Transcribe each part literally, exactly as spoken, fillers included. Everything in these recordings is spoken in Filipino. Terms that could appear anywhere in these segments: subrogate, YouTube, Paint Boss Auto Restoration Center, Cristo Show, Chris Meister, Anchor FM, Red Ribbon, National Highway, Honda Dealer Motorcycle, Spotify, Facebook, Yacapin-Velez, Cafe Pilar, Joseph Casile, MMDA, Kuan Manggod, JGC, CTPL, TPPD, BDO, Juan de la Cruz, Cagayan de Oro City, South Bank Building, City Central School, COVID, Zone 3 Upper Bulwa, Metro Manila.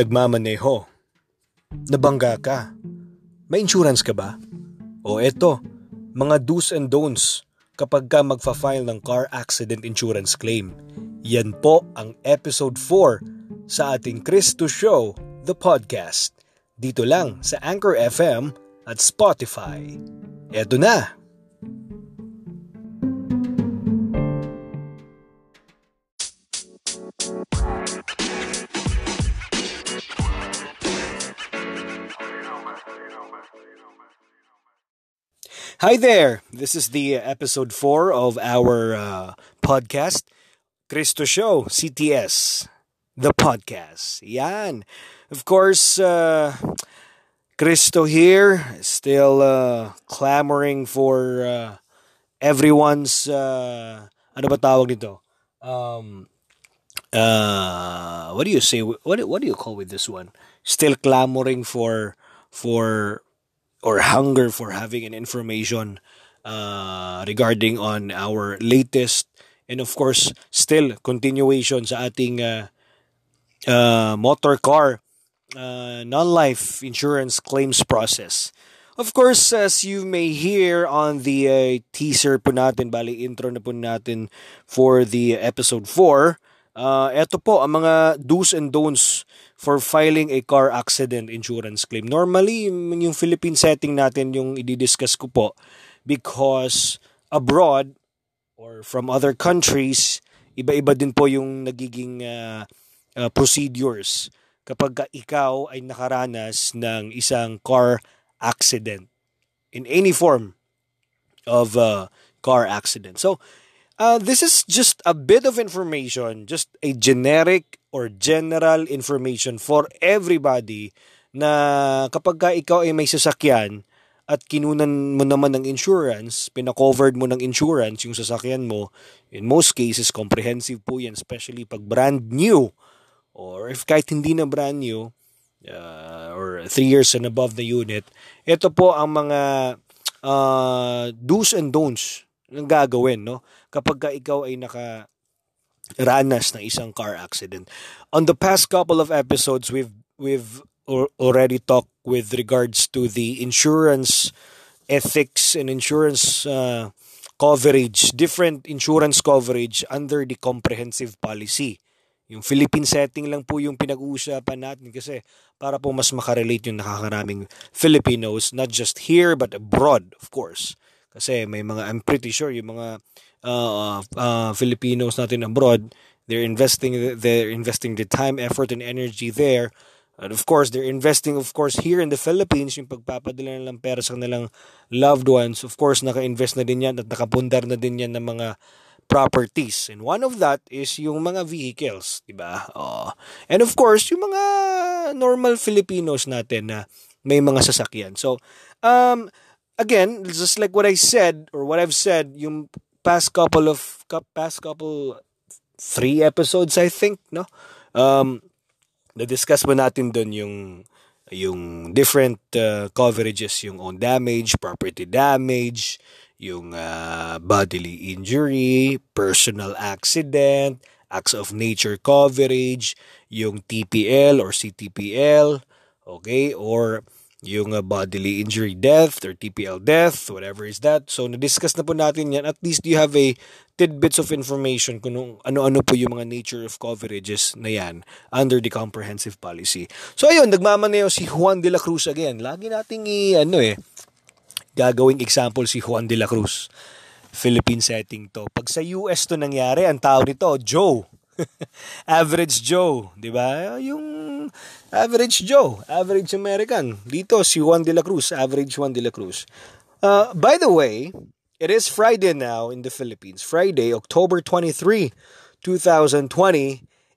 Nagmamaneho. Nabangga ka. May insurance ka ba? O eto, mga do's and don'ts kapag ka magfa-file ng car accident insurance claim. Yan po ang episode four sa ating Cristo Show, the podcast. Dito lang sa Anchor F M at Spotify. Eto na! Hi there! This is the episode four of our uh, podcast, Cristo Show, C T S, the podcast. Yan! Of course, uh, Cristo here, still uh, clamoring for uh, everyone's, uh, ano ba tawag nito? Um, uh, what do you say? What, what do you call with this one? Still clamoring for, for... or hunger for having an information uh, regarding on our latest and of course still continuation sa ating uh, uh, motor car uh, non-life insurance claims process. Of course, as you may hear on the uh, teaser po natin, bali intro na po natin for the episode four, uh, eto po ang mga do's and don'ts for filing a car accident insurance claim. Normally, yung Philippine setting natin yung i-discuss ko po because abroad or from other countries, iba-iba din po yung nagiging uh, uh, procedures kapag ikaw ay nakaranas ng isang car accident in any form of uh, car accident. So, Uh, this is just a bit of information, just a generic or general information for everybody na kapag ka ikaw ay may sasakyan at kinunan mo naman ng insurance, pinacovered mo ng insurance yung sasakyan mo, in most cases, comprehensive po yan, especially pag brand new or if kahit hindi na brand new uh, or three years and above the unit, ito po ang mga uh, do's and don'ts ng gagawin, no? Kapag ka ikaw ay nakaranas ng isang car accident. On the past couple of episodes, we've we've already talked with regards to the insurance ethics and insurance uh, coverage, different insurance coverage under the comprehensive policy. Yung Philippine setting lang po yung pinag-uusapan natin kasi para po mas makarelate yung nakakaraming Filipinos, not just here but abroad, of course. Kasi may mga, I'm pretty sure, yung mga uh, uh, Filipinos natin abroad, they're investing, they're investing the time, effort, and energy there. And of course, they're investing, of course, here in the Philippines, yung pagpapadala nilang pera sa kanilang loved ones. Of course, naka-invest na din yan at nakapundar na din yan ng mga properties. And one of that is yung mga vehicles, diba? Oh. And of course, yung mga normal Filipinos natin na may mga sasakyan. So, um... again, just like what I said or what I've said, yung past couple of past couple three episodes, I think, no, um, na-discuss mo natin dun yung yung different uh, coverages, yung own damage, property damage, yung uh, bodily injury, personal accident, acts of nature coverage, yung T P L or C T P L, okay, or yung uh, bodily injury death or T P L death, whatever is that. So, na-discuss na po natin yan. At least you have a tidbits of information kung ano-ano po yung mga nature of coverages na yan under the comprehensive policy. So, ayun, nagmamaneho si Juan de la Cruz again. Lagi nating i- ano eh, gagawing example si Juan de la Cruz. Philippine setting to. Pag sa U S to nangyari, ang tao nito, Joe. Average Joe, di ba? Yung average Joe, average American. Dito si Juan de la Cruz, average Juan de la Cruz. Uh, by the way, it is Friday now in the Philippines. Friday, October twenty-third, twenty twenty.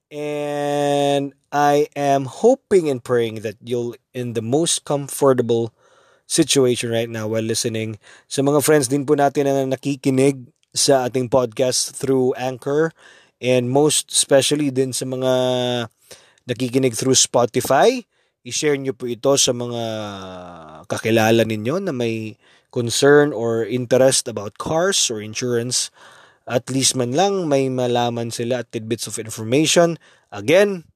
And I am hoping and praying that you'll in the most comfortable situation right now while listening. Sa mga friends din po natin na nakikinig sa ating podcast through Anchor. And most especially din sa mga nakikinig through Spotify, i-share nyo po ito sa mga kakilala ninyo na may concern or interest about cars or insurance. At least man lang may malaman sila at tidbits of information. Again,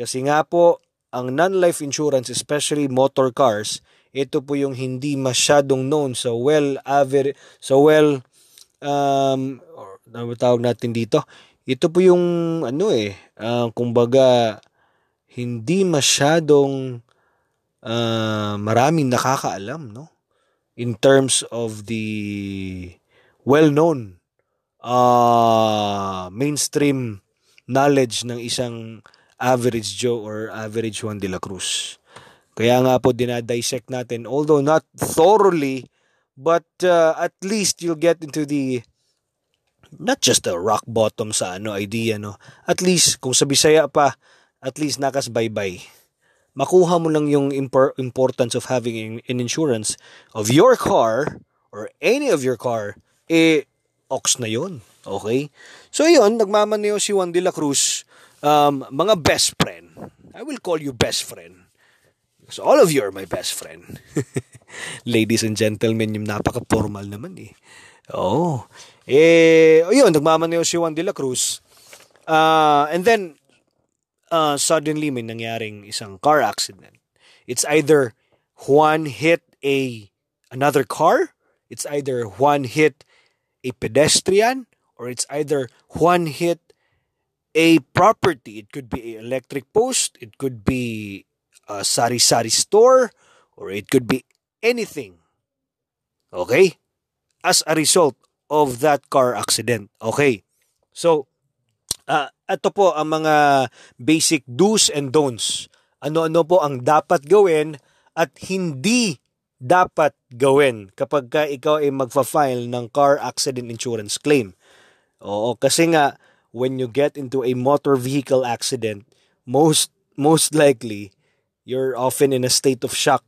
kasi nga po, ang non-life insurance, especially motor cars, ito po yung hindi masyadong known sa so well average, so well um or tawag natin dito. Ito po yung ano eh, uh, kumbaga hindi masyadong uh, maraming nakakaalam, no? In terms of the well-known uh, mainstream knowledge ng isang average Joe or average Juan de la Cruz. Kaya nga po dinadissect natin, although not thoroughly, but uh, at least you'll get into the, not just the rock bottom sa ano idea, no? At least, kung sa Bisaya pa, at least nakasbaybay. Makuha mo lang yung impor- importance of having an insurance of your car or any of your car, eh, ox na yun. Okay? So yun, nagmamaneo si Juan de la Cruz, um, mga best friend. I will call you best friend. So all of you are my best friend. Ladies and gentlemen, yung napaka-formal naman eh. Oh. Eh, yun, nagmamaneo si Juan de la Cruz. Uh, and then, uh, suddenly may nangyaring isang car accident. It's either Juan hit a another car, it's either Juan hit a pedestrian, or it's either Juan hit a property. It could be an electric post, it could be a sari-sari store, or it could be anything. Okay? As a result of that car accident. Okay? So, uh, ito po ang mga basic do's and don'ts. Ano-ano po ang dapat gawin at hindi dapat gawin kapag ka ikaw ay magfa-file ng car accident insurance claim. Oo, kasi nga, when you get into a motor vehicle accident, most most likely, you're often in a state of shock,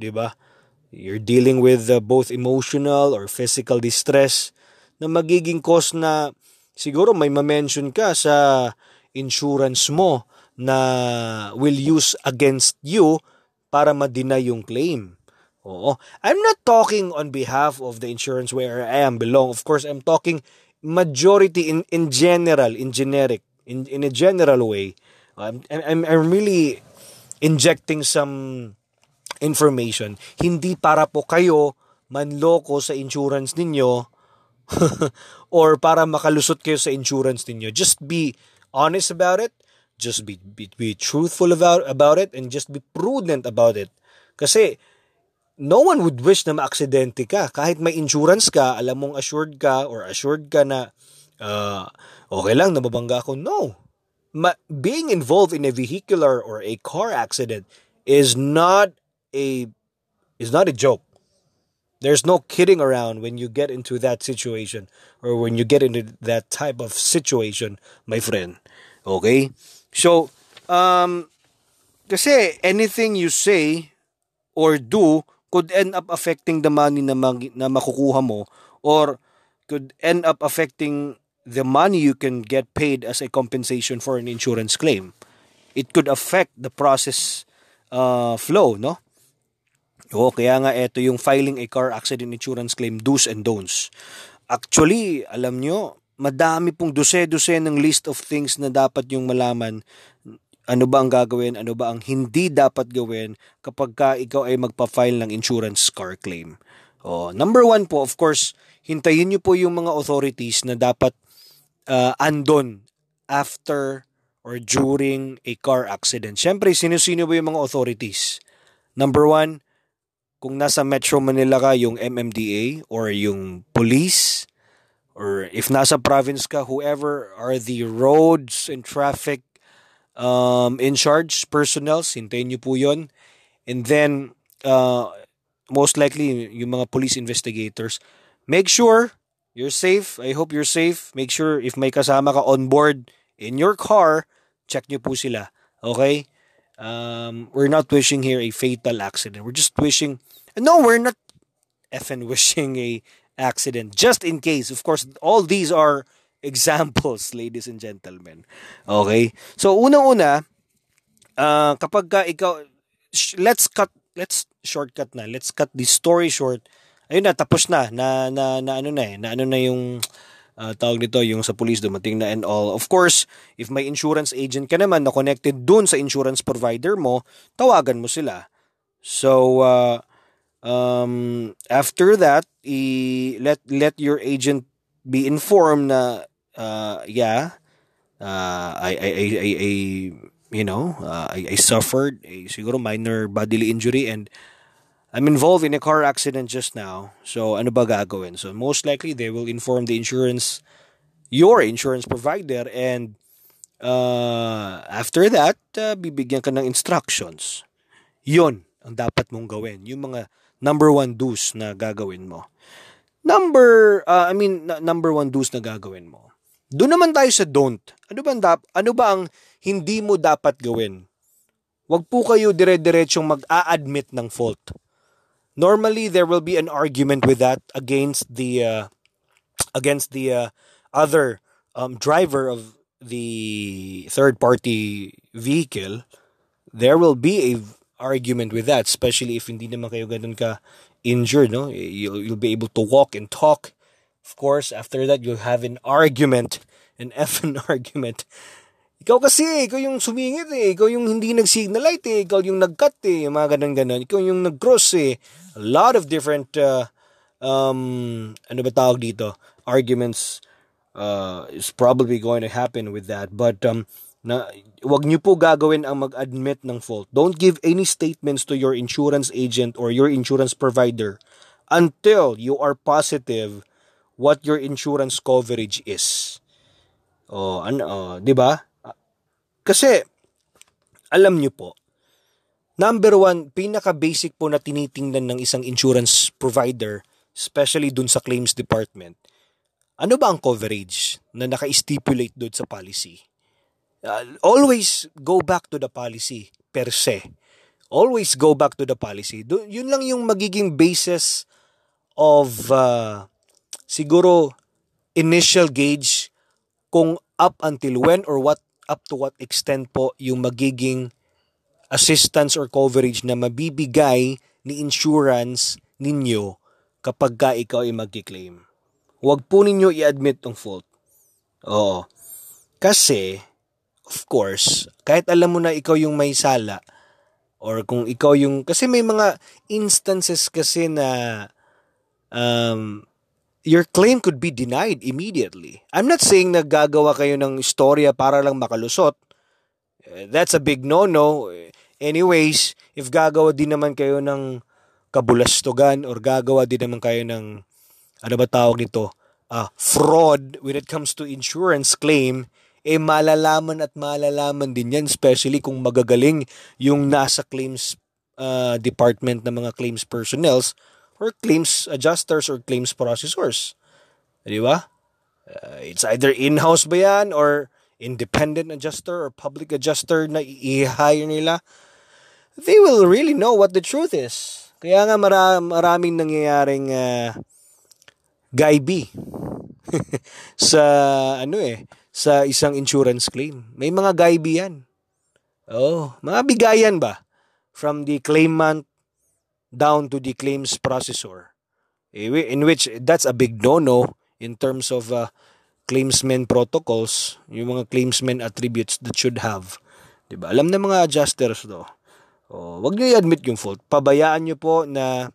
di ba? You're dealing with uh, both emotional or physical distress na magiging cause na siguro may ma-mention ka sa insurance mo na will use against you para ma-deny yung claim. Oo. I'm not talking on behalf of the insurance where I am belong. Of course, I'm talking majority in, in general, in generic, in, in a general way. I'm, I'm, I'm really injecting some information, hindi para po kayo manloko sa insurance ninyo or para makalusot kayo sa insurance ninyo. Just be honest about it, just be, be, be truthful about, about it, and just be prudent about it. Kasi no one would wish na ma-aksidente ka. Kahit may insurance ka, alam mong assured ka or assured ka na uh, okay lang, nababangga ako. No. Ma- being involved in a vehicular or a car accident is not a is not a joke. There's no kidding around when you get into that situation or when you get into that type of situation, my friend. Okay? So, um, kasi anything you say or do could end up affecting the money na, mag- na makukuha mo or could end up affecting the money you can get paid as a compensation for an insurance claim. It could affect the process uh, flow, no? O, kaya nga ito yung filing a car accident insurance claim, do's and don'ts. Actually, alam nyo, madami pong dose-dose ng list of things na dapat yung malaman. Ano ba ang gagawin? Ano ba ang hindi dapat gawin kapag ka ikaw ay magpa-file ng insurance car claim? O, number one po, of course, hintayin nyo po yung mga authorities na dapat Uh, andon after or during a car accident. Siyempre, sino-sino ba yung mga authorities? Number one, kung nasa Metro Manila ka, yung M M D A or yung police, or if nasa province ka, whoever are the roads and traffic um, in charge, personnel, hintayin nyo po yun. And then, uh, most likely, yung mga police investigators, make sure you're safe. I hope you're safe. Make sure if may kasama ka on board in your car, check nyo po sila. Okay? Um, we're not wishing here a fatal accident. We're just wishing... No, we're not effing wishing a accident. Just in case. Of course, all these are examples, ladies and gentlemen. Okay? So, unang-una, uh, kapag ka ikaw... Sh- let's cut... Let's shortcut na. Let's cut the story short. Ayun na, tapos na na na, na ano na eh, na ano na yung uh, tawag dito, yung sa police dumating na and all. Of course, if may insurance agent ka naman na connected dun sa insurance provider mo, tawagan mo sila. So, uh, um, after that, i- let, let your agent be informed na, uh, yeah, uh, I, I, I, I, I you know, uh, I, I suffered a siguro minor bodily injury and I'm involved in a car accident just now. So, ano ba gagawin? So, most likely, they will inform the insurance, your insurance provider, and uh, after that, uh, bibigyan ka ng instructions. Yun ang dapat mong gawin. Yung mga number one do's na gagawin mo. Number, uh, I mean, n- number one do's na gagawin mo. Doon naman tayo sa don't. Ano ba ang, dap- ano ba ang hindi mo dapat gawin? Huwag po kayo dire-diretsyong mag-a-admit ng fault. Normally, there will be an argument with that against the uh, against the uh, other um, driver of the third-party vehicle. There will be an argument with that, especially if hindi naman kayo ganun ka-injured. No? You'll, you'll be able to walk and talk. Of course, after that, you'll have an argument, an effing argument. Ikaw kasi, ikaw yung sumingit eh, ikaw yung hindi nag-signal light eh, ikaw yung nag-cut eh, yung mga ganun-ganun, ikaw yung nag-cross eh. A lot of different, uh, um, ano ba tawag dito, arguments uh, is probably going to happen with that. But, um, na, wag niyo po gagawin ang mag-admit ng fault. Don't give any statements to your insurance agent or your insurance provider until you are positive what your insurance coverage is. Oh, ano, oh, di ba? Kasi, alam nyo po, number one, pinaka-basic po na tinitingnan ng isang insurance provider, especially dun sa claims department, ano ba ang coverage na naka-stipulate dun sa policy? Uh, always go back to the policy, per se. Always go back to the policy. Dun, yun lang yung magiging basis of, uh, siguro, initial gauge kung up until when or what up to what extent po yung magiging assistance or coverage na mabibigay ni insurance ninyo kapag ka ikaw ay mag-claim. Huwag po ninyo i-admit tong fault. Oo. Kasi, of course, kahit alam mo na ikaw yung may sala or kung ikaw yung... Kasi may mga instances kasi na um, your claim could be denied immediately. I'm not saying na gagawa kayo ng istorya para lang makalusot. That's a big no-no. Anyways, if gagawa din naman kayo ng kabulastugan or gagawa din naman kayo ng, ano ba tawag nito, uh, fraud when it comes to insurance claim, eh malalaman at malalaman din yan, especially kung magagaling yung nasa claims uh, department ng mga claims personnels, or claims adjusters or claims processors. Di ba? Uh, it's either in-house ba yan or independent adjuster or public adjuster na i-hire nila. They will really know what the truth is. Kaya nga mara- maraming nangyayaring uh, gaibi sa ano eh sa isang insurance claim. May mga gaibi yan. Oh, mga bigayan ba from the claimant down to the claims processor, in which that's a big no-no in terms of uh, claimsmen protocols, yung mga claimsmen attributes that should have. Diba? Alam na mga adjusters do. Oh, wag niyo i-admit yung fault. Pabayaan niyo po na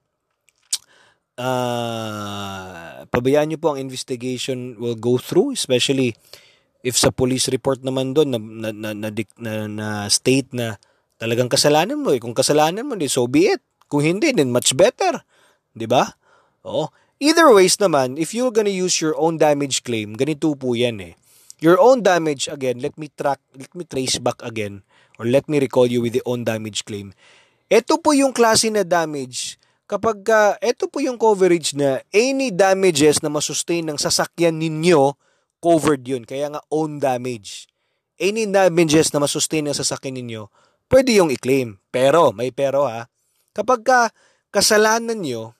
uh, pabayaan niyo po ang investigation will go through, especially if sa police report naman doon na na na, na, na na state na talagang kasalanan mo. Eh. Kung kasalanan mo, di so be it. Kung hindi, then much better. Diba? Oo. Either ways naman, if you're gonna use your own damage claim, ganito po yan eh. Your own damage, again, let me track, let me trace back again, or let me recall you with the own damage claim. Ito po yung klase na damage, kapag, uh, ito po yung coverage na any damages na masustain ng sasakyan ninyo, covered yun. Kaya nga, own damage. Any damages na masustain ng sasakyan ninyo, pwede yung i-claim. Pero, may pero ha, kapag ka kasalanan nyo,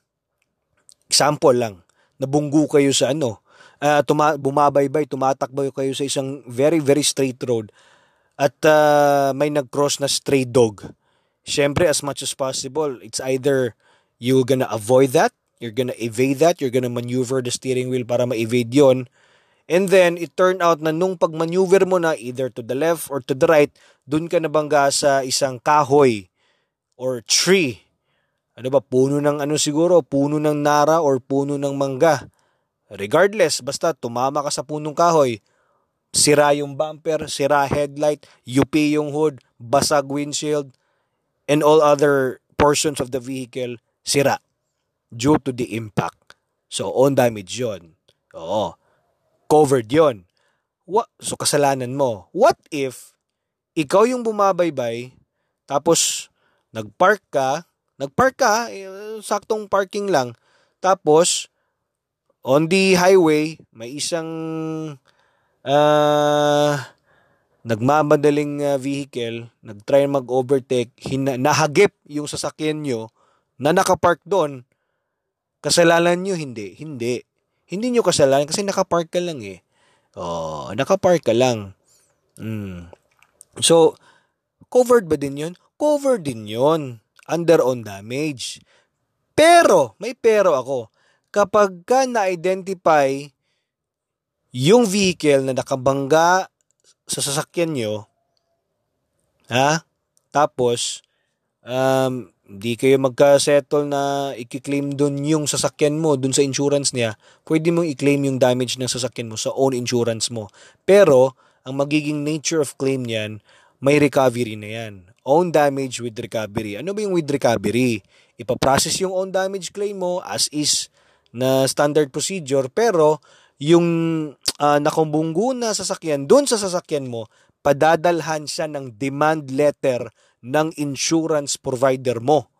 example lang, nabunggo kayo sa ano, uh, tuma- bumabaybay, tumatakbo kayo sa isang very, very straight road at uh, may nag-cross na stray dog. Siyempre, as much as possible, it's either you're gonna avoid that, you're gonna evade that, you're gonna maneuver the steering wheel para ma-evade yun, And then, it turned out na nung pag-maneuver mo na either to the left or to the right, dun ka nabangga sa isang kahoy or tree. Ano ba, puno ng ano siguro, puno ng nara or puno ng mangga. Regardless, basta tumama ka sa punong kahoy, sira yung bumper, sira headlight, U P yung hood, basag windshield, and all other portions of the vehicle, sira due to the impact. So, own damage yun. Oo. Covered yon. What? So, kasalanan mo. What if ikaw yung bumabaybay, tapos nagpark ka, nagpark ka, eh, saktong parking lang, tapos on the highway, may isang uh, nagmamadaling uh, vehicle, nagtry mag-overtake, hina- nahagip yung sasakyan nyo na nakapark doon. Kasalanan nyo, hindi, hindi. Hindi nyo kasalanan kasi nakapark ka lang eh. Oh, nakapark ka lang. Mm. So, covered ba din yun? Covered din yun. Under on damage. Pero, may pero ako. Kapag ka na-identify yung vehicle na nakabangga sa sasakyan nyo, ha? Tapos, um, di kayo magka-settle na i-claim doon yung sasakyan mo, doon sa insurance niya, pwede mong i-claim yung damage ng sasakyan mo sa own insurance mo. Pero, ang magiging nature of claim niyan, may recovery na yan. Own damage with recovery. Ano ba yung with recovery? Ipaprocess yung own damage claim mo as is na standard procedure, pero yung uh, nakumbunggo na sasakyan, doon sa sasakyan mo, padadalhan siya ng demand letter ng insurance provider mo.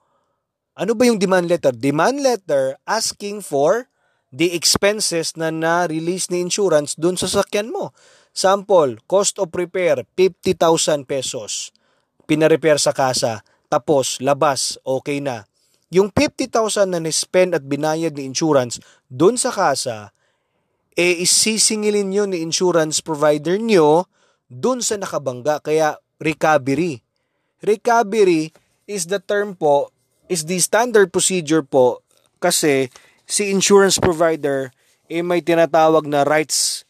Ano ba yung demand letter? Demand letter asking for the expenses na na-release ni insurance dun sa sasakyan mo. Sample, cost of repair, fifty thousand pesos. Pina-repair sa kasa, tapos, labas, okay na. Yung fifty thousand na ni-spend at binayad ni insurance dun sa kasa, eh isisingilin nyo ni insurance provider nyo dun sa nakabangga, kaya recovery. Recovery is the term po, is the standard procedure po, kasi si insurance provider eh may tinatawag na rights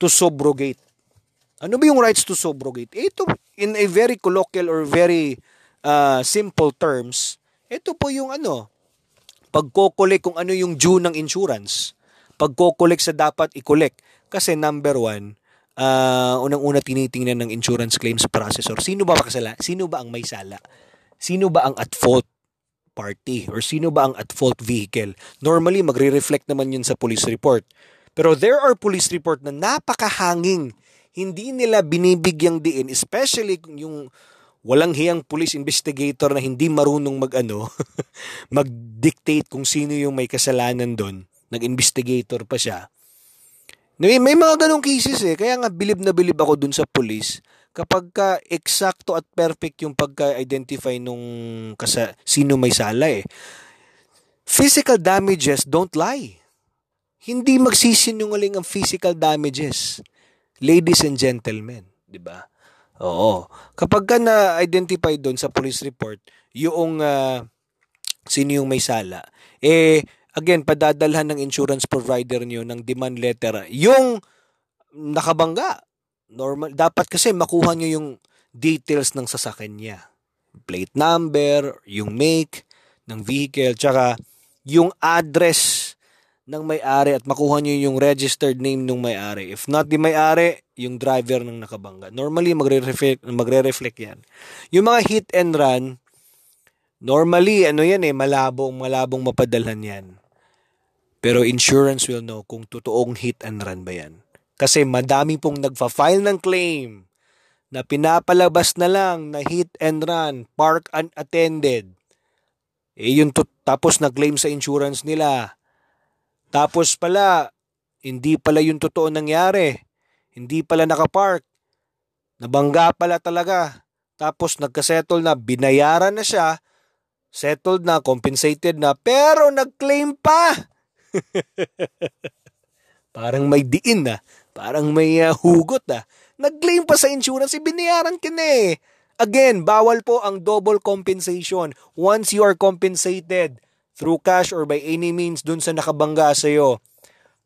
to subrogate. Ano ba yung rights to subrogate? Ito, in a very colloquial or very uh, simple terms, ito po yung ano, pagkokolek kung ano yung due ng insurance, pagkokolek sa dapat i-collect. Kasi number one, Uh, unang-una tinitingnan ng insurance claims processor, sino ba makasala? Sino ba ang may sala? Sino ba ang at fault party? Or sino ba ang at fault vehicle? Normally, magre-reflect naman yun sa police report. Pero there are police report na napakahanging. Hindi nila binibigyang diin, especially yung walang hiyang police investigator na hindi marunong mag-ano, mag-dictate kung sino yung may kasalanan doon. Nag-investigator pa siya. May, may mga ganong cases eh. Kaya nga bilib na bilib ako dun sa police kapag ka eksakto at perfect yung pagka-identify nung kasa, sino may sala eh. Physical damages don't lie. Hindi magsisinungaling ang physical damages. Ladies and gentlemen, di ba? Oo. Kapag ka na-identify dun sa police report yung uh, sino yung may sala, eh again, padadalhan ng insurance provider niyo ng demand letter yung nakabangga. Normal, dapat kasi makuha niyo yung details ng sasakyan niya. Plate number, yung make ng vehicle, tsaka yung address ng may-ari at makuha niyo yung registered name ng may-ari. If not, di may-ari, yung driver ng nakabangga. Normally, magre-reflect, magre-reflect yan. Yung mga hit and run, normally, ano yan eh, malabong, malabong mapadalhan yan. Pero insurance will know kung totoong hit and run ba yan. Kasi madami pong nagfa-file ng claim na pinapalabas na lang na hit and run, park unattended. Eh yun, to- tapos nag-claim sa insurance nila. Tapos pala, hindi pala yung totoo nangyari. Hindi pala nakapark. Nabangga pala talaga. Tapos nagkasettle na, binayaran na siya, settled na, compensated na, pero nag-claim pa. Parang may diin na, parang may uh, hugot na. Nag-claim pa sa insurance, ibinayaran ka na eh. Again, bawal po ang double compensation. Once you are compensated through cash or by any means dun sa nakabangga sa'yo,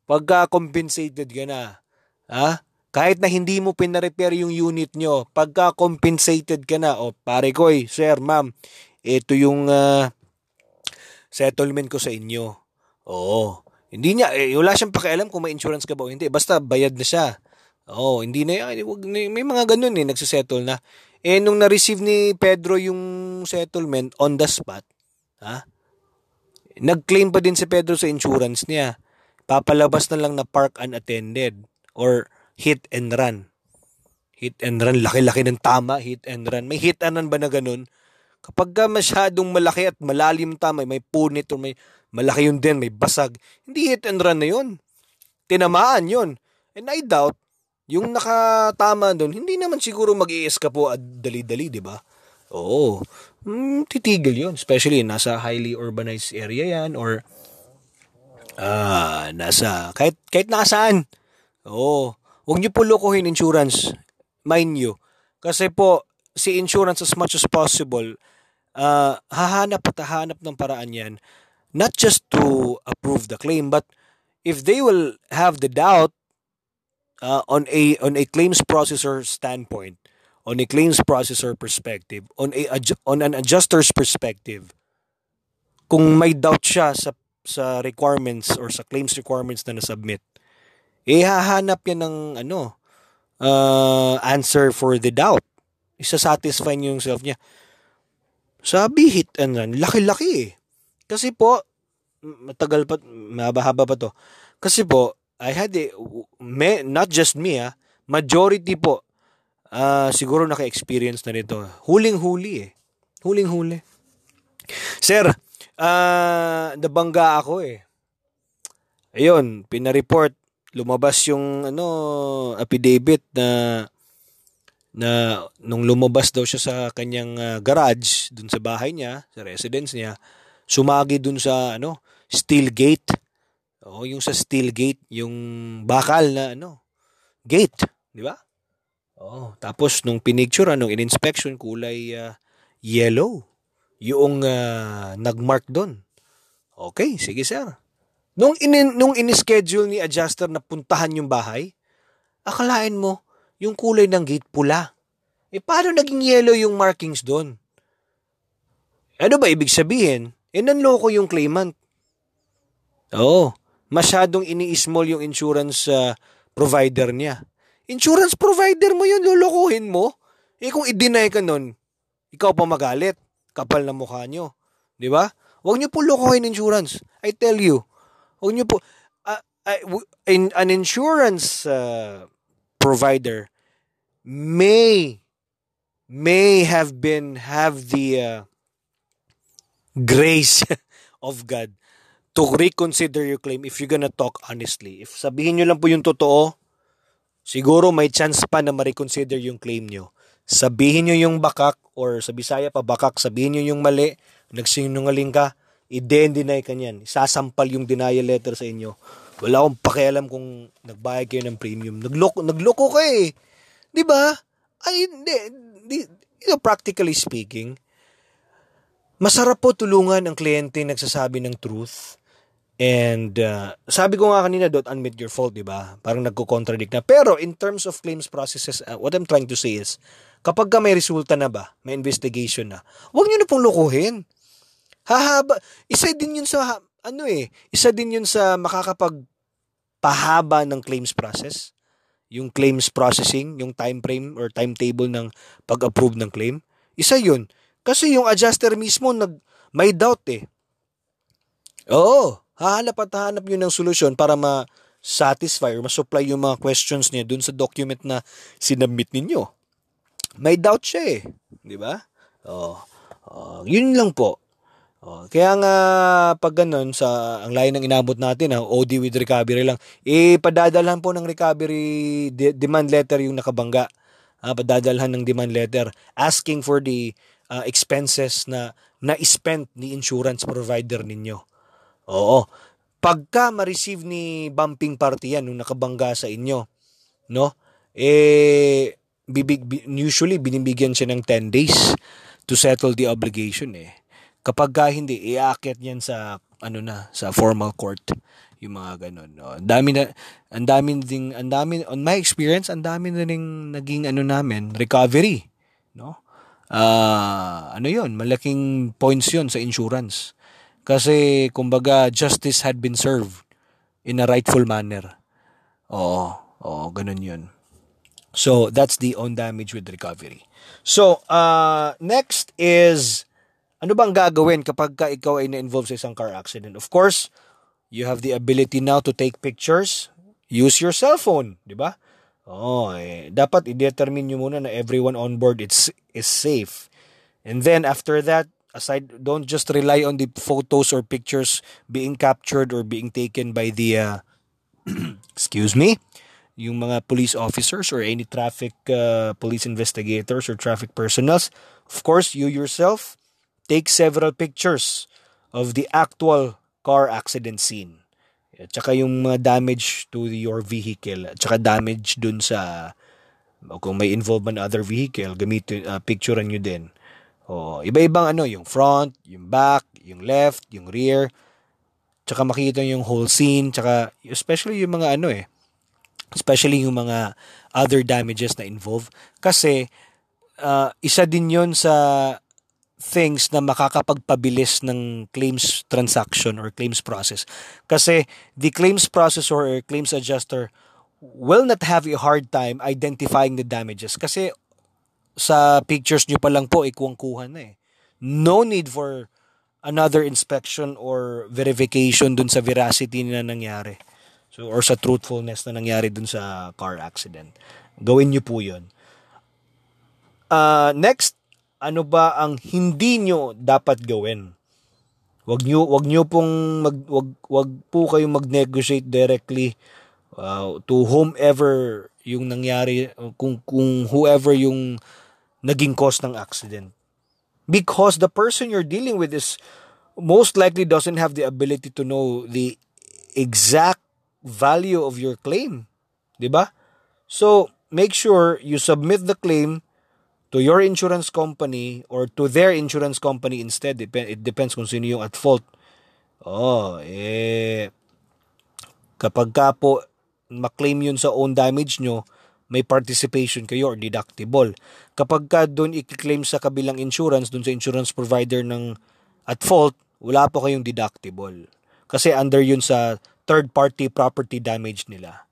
pagka-compensated ka na, Ha? Kahit na hindi mo pina-repair yung unit nyo, pagka compensated ka na, o oh, pare ko, sir, ma'am, ito yung uh, settlement ko sa inyo. Oo. Hindi niya, eh, wala siyang pakialam kung may insurance ka ba o hindi. Basta bayad na siya. Oo, hindi na yan. May mga ganun eh, nagsisettle na. Eh, nung na-receive ni Pedro yung settlement on the spot, ha? Nag-claim pa din si Pedro sa insurance niya. Papalabas na lang na park unattended or hit and run. Hit and run, laki-laki ng tama, hit and run. May hit and run ba na ganun? Kapag ka masyadong malaki at malalim tama, may punit o may malaki yun din, may basag, hindi hit and run na yun. Tinamaan yun. And I doubt, yung nakatama doon, hindi naman siguro mag-i-escape po at dali-dali, di ba? Oo. Mm, titigil yun. Especially nasa highly urbanized area yan or ah, nasa, kahit, kahit nakasaan. Oo. Huwag nyo po lokohin insurance. Mind you. Kasi po, si insurance as much as possible, uh, hahanap at hahanap ng paraan yan. Not just to approve the claim, but if they will have the doubt, Uh, on a on a claims processor standpoint, on a claims processor perspective, on a on an adjuster's perspective, kung may doubt siya sa sa requirements or sa claims requirements na nasubmit, eh hahanap yan ng ano uh, answer for the doubt. Isa-satisfy niya yung self niya. Sabi hit and run, laki-laki eh. Kasi po matagal pa, mahaba-haba pa to. Kasi po I had a, may, not just me, ah, majority po, uh, siguro naka-experience na nito. Huling-huli eh. Huling-huli. Sir, uh, nabangga ako eh. Ayun, pina-report, lumabas yung ano, affidavit na, na nung lumabas daw siya sa kanyang uh, garage, dun sa bahay niya, sa residence niya, sumagi dun sa ano, steel gate. Oh, yung sa steel gate, yung bakal na ano, gate, di ba? Oh, tapos nung pinicture, nung in-inspection, kulay uh, yellow. Yung uh, nagmark doon. Okay, sige sir. Nung in nung in-schedule ni adjuster na puntahan yung bahay, akalain mo yung kulay ng gate pula. Eh paano naging yellow yung markings doon? Ano ba ibig sabihin? Eh nanloko yung claimant. Oh. Masyadong ini-small yung insurance uh, provider niya. Insurance provider mo yun, lulukuhin mo. Eh kung i-deny ka nun, ikaw pa magalit. Kapal na mukha nyo. Di ba? Huwag nyo po lukuhin insurance. I tell you. Huwag nyo po. Uh, uh, in, an insurance uh, provider may may have been, have the uh, grace of God to reconsider your claim if you're gonna talk honestly. If sabihin nyo lang po yung totoo, siguro may chance pa na ma-reconsider yung claim nyo. Sabihin nyo yung bakak, or sa Bisaya pa bakak, sabihin nyo yung mali, nagsinungaling ka, i-deny ka niyan. Isasampal yung denial letter sa inyo. Wala akong pakialam kung nagbayad kayo ng premium. Nagloko, nagloko ka eh. Diba? Ay, hindi. Di, di, practically speaking, masarap po tulungan ang kliyente nagsasabi ng truth. And uh, sabi ko nga kanina, don't admit your fault, di ba? Parang nagko-contradict na. Pero in terms of claims processes, uh, what I'm trying to say is, kapag ka may resulta na ba, may investigation na, huwag nyo na pong lukuhin. Hahaba. Isa din yun sa, ano eh, isa din yun sa makakapagpahaba ng claims process. Yung claims processing, yung time frame or timetable ng pag-approve ng claim. Isa yun. Kasi yung adjuster mismo, nag, may doubt eh. Oo. Hahanap at hahanap yun ng solusyon para ma-satisfy or ma-supply yung mga questions niya dun sa document na sinubmit ninyo. May doubt siya eh. Di ba? Oh, oh, yun lang po. Oh, kaya nga pag ganun, sa, ang layo ng inabot natin, ha, O D with recovery lang, eh padadalhan po ng recovery de- demand letter yung nakabangga. Ha, padadalhan ng demand letter asking for the uh, expenses na na-spent ni insurance provider ninyo. Oo. Pagka ma-receive ni bumping party yan, nung nakabangga sa inyo, no? Eh, bibig, usually, binibigyan siya ng ten days to settle the obligation eh. Kapag hindi, iaakit yan sa, ano na, sa formal court. yung mga ganun. No? Ang dami na, ang dami ding, ang dami, on my experience, ang dami na ring naging ano namin, recovery, no? Ah, uh, ano yun, malaking points yun sa insurance. Kasi, kumbaga, justice had been served in a rightful manner. Oo, oo, ganun yun. So, that's the own damage with recovery. So, uh, next is, ano bang gagawin kapag ka ikaw ay na-involve sa isang car accident? Of course, you have the ability now to take pictures. Use your cell phone, di ba? Oh, eh, dapat i-determine nyo muna na everyone on board is, is safe. And then after that, aside, don't just rely on the photos or pictures being captured or being taken by the, uh, excuse me, yung mga police officers or any traffic uh, police investigators or traffic personnel. Of course, you yourself, take several pictures of the actual car accident scene. At saka yung mga damage to your vehicle. At saka damage dun sa, kung may involvement other vehicle, gamitin, uh, picturean nyo din. O, iba-ibang ano, yung front, yung back, yung left, yung rear. At saka makikita yung whole scene. At saka especially yung mga ano eh. Especially yung mga other damages na involved. Kasi uh, isa din yun sa things na makakapagpabilis ng claims transaction or claims process. Kasi the claims processor or claims adjuster will not have a hard time identifying the damages. Kasi sa pictures nyo pa lang po, ikuwangkuhan na eh. No need for another inspection or verification dun sa veracity na nangyari. So, or sa truthfulness na nangyari dun sa car accident. Gawin nyo po yun. Uh, next, ano ba ang hindi nyo dapat gawin? Wag nyo, wag nyo pong mag, wag, wag po kayong mag-negotiate directly uh, to whomever yung nangyari, kung, kung whoever yung naging cause ng accident. Because the person you're dealing with is most likely doesn't have the ability to know the exact value of your claim. Diba? So, make sure you submit the claim to your insurance company or to their insurance company instead. It depends kung sino yung at fault. Oh, eh, kapag ka po maklaim yun sa own damage nyo, may participation kayo or deductible. Kapag ka dun i-claim sa kabilang insurance, dun sa insurance provider ng at fault, wala po kayong deductible. Kasi under yun sa third-party property damage nila.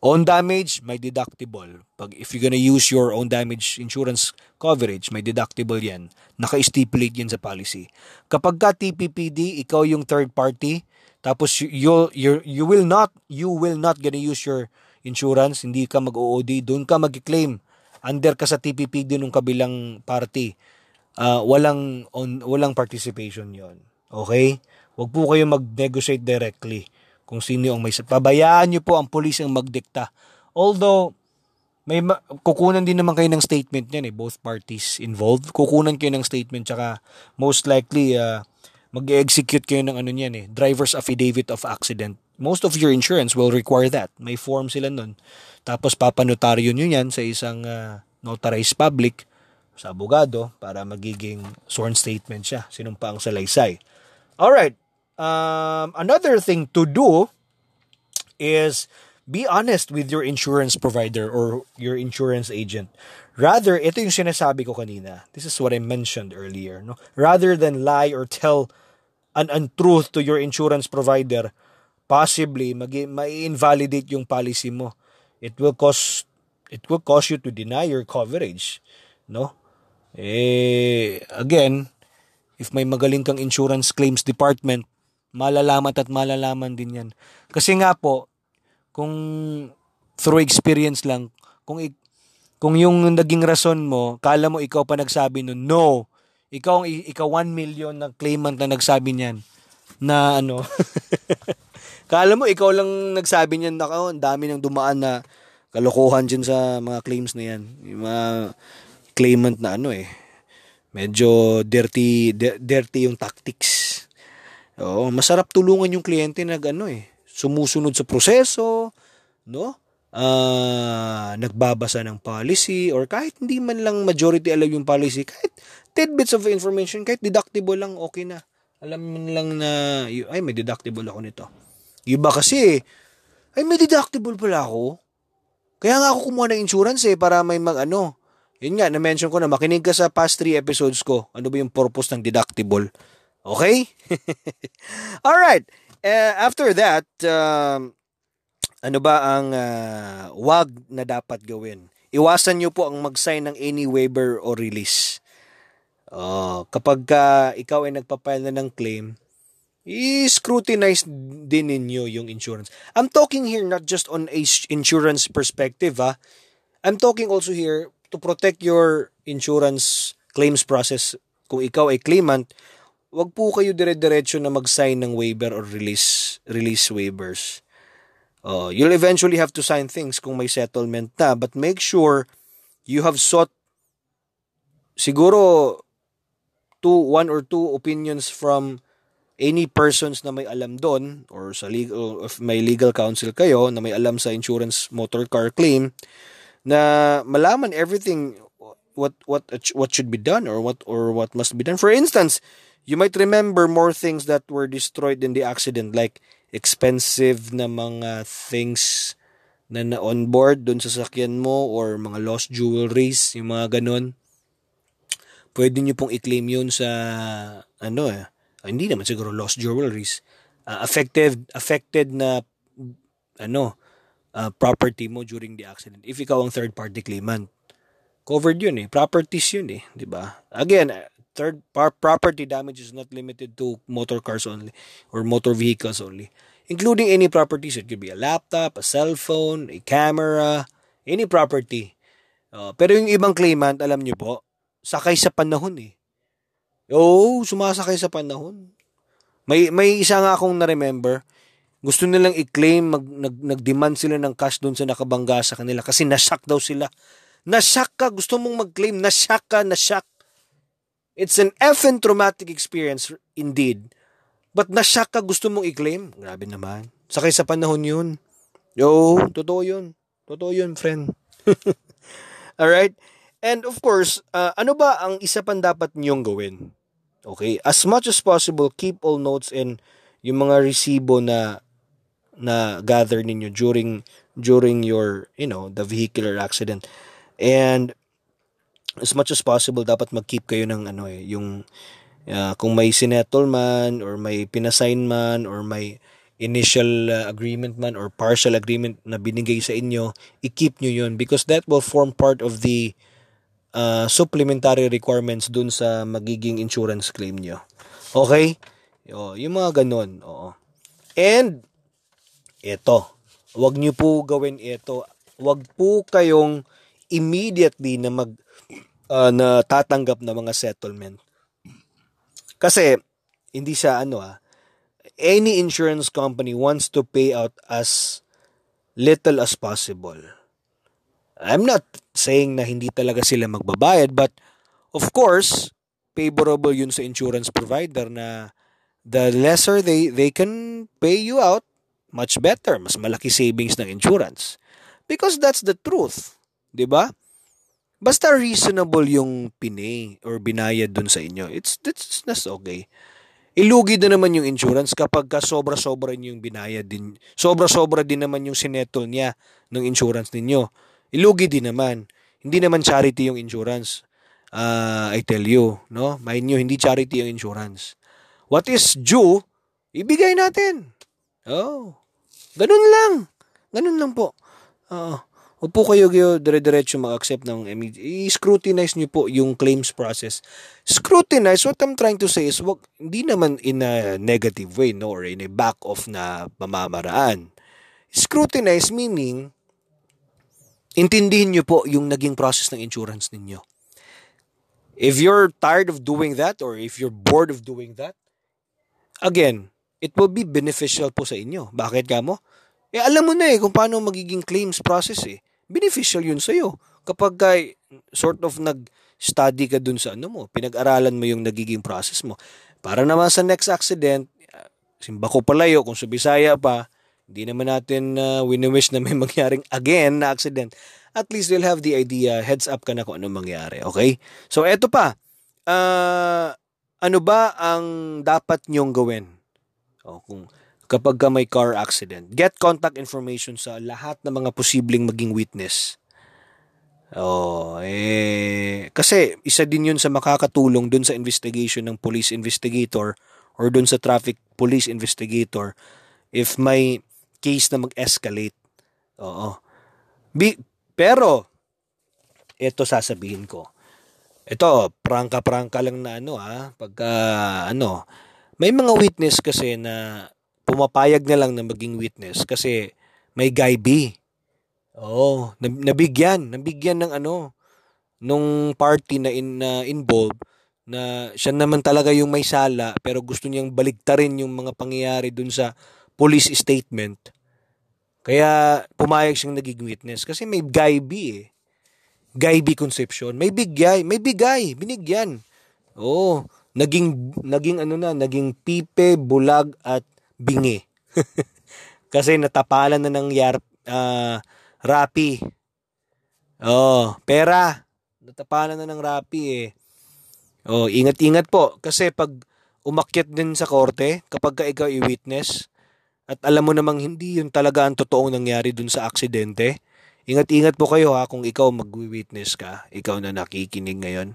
Own damage, may deductible. Pag if you're gonna use your own damage insurance coverage, may deductible yan. Naka-stipulate yan sa policy. Kapag ka T P P D, ikaw yung third party, tapos you'll, you're, you will not, you will not gonna use your insurance, hindi ka mag-O O D, doon ka mag-claim. Under ka sa T P P D nung kabilang party. Uh, walang, on, walang participation yon. Okay? Huwag po kayo mag-negotiate directly kung sino ang may, pabayaan nyo po ang police ang magdikta. Although, may ma- kukunan din naman kayo ng statement niyan eh, both parties involved. Kukunan kayo ng statement, tsaka most likely, uh, mag-execute kayo ng ano niyan eh, driver's affidavit of accident. Most of your insurance will require that. May form sila nun. Tapos, papanotaryo nyo yan sa isang uh, notarized public, sa abogado, para magiging sworn statement siya. Sinumpa ang salaysay. Alright. Um, another thing to do is be honest with your insurance provider or your insurance agent. Rather, ito yung sinasabi ko kanina. This is what I mentioned earlier. No? Rather than lie or tell an untruth to your insurance provider, possibly mag- ma-invalidate yung policy mo. It will cause it will cause you to deny your coverage. No? Eh, again, if may magaling kang insurance claims department, malalaman at malalaman din yan. Kasi nga po, kung through experience lang, kung kung yung naging rason mo, kala mo ikaw pa nagsabi nun, no, ikaw ang ikaw one million na claimant na nagsabi niyan, na ano, kala mo ikaw lang nagsabi niyan, na oh, ang dami nang dumaan na kalokohan dyan sa mga claims na yan. Yung mga claimant na ano eh, medyo dirty, d- dirty yung tactics. Oo, masarap tulungan yung kliyente na ano eh, sumusunod sa proseso, no? Uh, nagbabasa ng policy or kahit hindi man lang majority alam yung policy, kahit tidbits of information, kahit deductible lang, okay na. Alam mo lang na, ay may deductible ako nito. Iba kasi, ay may deductible pala ako. Kaya nga ako kumuha ng insurance eh, para may mag ano. Yun nga, na-mention ko na makinig ka sa past three episodes ko. Ano ba yung purpose ng deductible? Okay? Alright. Uh, after that, uh, ano ba ang uh, wag na dapat gawin? Iwasan nyo po ang mag-sign ng any waiver o release. Uh, kapag uh, ikaw ay nagpapail na ng claim, i-scrutinize din ninyo yung insurance. I'm talking here not just on a insurance perspective. Ha? I'm talking also here to protect your insurance claims process. Kung ikaw ay claimant, wag po kayo dire-diretso na mag-sign ng waiver or release release waivers. Uh, you'll eventually have to sign things kung may settlement na, but make sure you have sought siguro two, one or two opinions from any persons na may alam doon, or sa legal, if may legal counsel kayo na may alam sa insurance motor car claim, na malaman everything what what what should be done or what or what must be done. For instance, you might remember more things that were destroyed in the accident, like expensive na mga things na na-onboard dun sa sasakyan mo, or mga lost jewelries, yung mga ganun. Pwede nyo pong i-claim yun sa ano eh, hindi naman siguro lost jewelries, uh, affected affected na ano Uh, property mo during the accident. If ikaw ang third party claimant, covered yun eh. Properties yun eh, di ba? Again, third par- property damage is not limited to motor cars only or motor vehicles only, including any properties. It could be a laptop, a cell phone, a camera, any property. Uh, pero yung ibang claimant, alam nyo po, sakay sa panahon eh. Oo, sumasakay sa panahon. May may isa nga akong na-remember. Gusto nilang i-claim, mag, nag, nag-demand sila ng cash doon sa nakabangga sa kanila kasi nasyak daw sila. Nasyak ka, gusto mong mag-claim, nasyak ka, nasyak. It's an effing traumatic experience indeed. But nasyak ka, gusto mong i-claim? Grabe naman. Sakay sa panahon yun. Yo, totoo yun. Totoo yun, friend. Alright? And of course, uh, ano ba ang isa pang dapat niyong gawin? Okay, as much as possible, keep all notes and yung mga resibo na na gather ninyo during during your, you know, the vehicular accident. And as much as possible, dapat mag-keep kayo ng ano eh, yung uh, kung may sinettle man or may pinasign man or may initial uh, agreement man or partial agreement na binigay sa inyo, i-keep nyo yun because that will form part of the uh, supplementary requirements dun sa magiging insurance claim nyo. Okay? O, yung mga ganun. Oo. And, eto, wag nyo po gawin ito. Wag po kayong immediately na mag, uh, na tatanggap ng mga settlement. Kasi, hindi siya ano ah, any insurance company wants to pay out as little as possible. I'm not saying na hindi talaga sila magbabayad, but of course, favorable yun sa insurance provider na the lesser they, they can pay you out, much better. Mas malaki savings ng insurance. Because that's the truth. Diba? Basta reasonable yung pinay or binayad dun sa inyo. It's, that's, that's okay. Ilugi na naman yung insurance kapag ka sobra-sobra yung binayad din. Sobra-sobra din naman yung sinetol niya ng insurance ninyo. Ilugi din naman. Hindi naman charity yung insurance. Uh, I tell you, no? Mind nyo, hindi charity yung insurance. What is due, ibigay natin. Oh. Ganun lang. Ganun lang po. Oo. Uh, huwag po kayo dire-diretso mag-accept ng M M D A. I-scrutinize nyo po yung claims process. Scrutinize, what I'm trying to say is, wag, hindi naman in a negative way, no, or in a back-off na pamamaraan. Scrutinize meaning, intindihin nyo po yung naging process ng insurance ninyo. If you're tired of doing that or if you're bored of doing that, again, it will be beneficial po sa inyo. Bakit ka mo? Eh, alam mo na eh kung paano magiging claims process eh. Beneficial yun sa'yo. Kapag ka, sort of nag-study ka dun sa ano mo, pinag-aralan mo yung nagiging process mo. Para naman sa next accident, simba ko palayo, kung subisaya pa, hindi naman natin uh, wini-wish na may mangyaring again na accident. At least you'll have the idea, heads up ka na kung ano mangyari. Okay? So, eto pa. Ah... Uh, Ano ba ang dapat nyong gawin? O, kung kapag ka may car accident. Get contact information sa lahat ng mga posibleng maging witness. Oh, eh, kasi isa din yun sa makakatulong dun sa investigation ng police investigator or dun sa traffic police investigator if may case na mag-escalate. Oo. Bi- pero, ito sasabihin ko. Ito, prangka-prangka lang na ano ha, pagka ano, may mga witness kasi na pumapayag na lang na maging witness kasi may guy B. Oh, nabigyan, nabigyan ng ano nung party na in uh, involved na siya naman talaga yung may sala pero gusto niyang baligtarin yung mga pangyayari dun sa police statement. Kaya pumayag siyang naging witness kasi may guy B eh. Guy B Concepcion, may bigay, may bigay, binigyan. Oh, naging naging ano na, naging pipe, bulag at bingi. Kasi natapalan na ng yar uh, Rapi. Oh, pera. Natapalan na ng Rapi eh. Oh, ingat-ingat po. Kasi pag umakyat din sa korte, kapag ka ikaw i-witness, at alam mo namang hindi yun talaga ang totoong nangyari dun sa aksidente, ingat-ingat po kayo ha kung ikaw mag-witness ka, ikaw na nakikinig ngayon.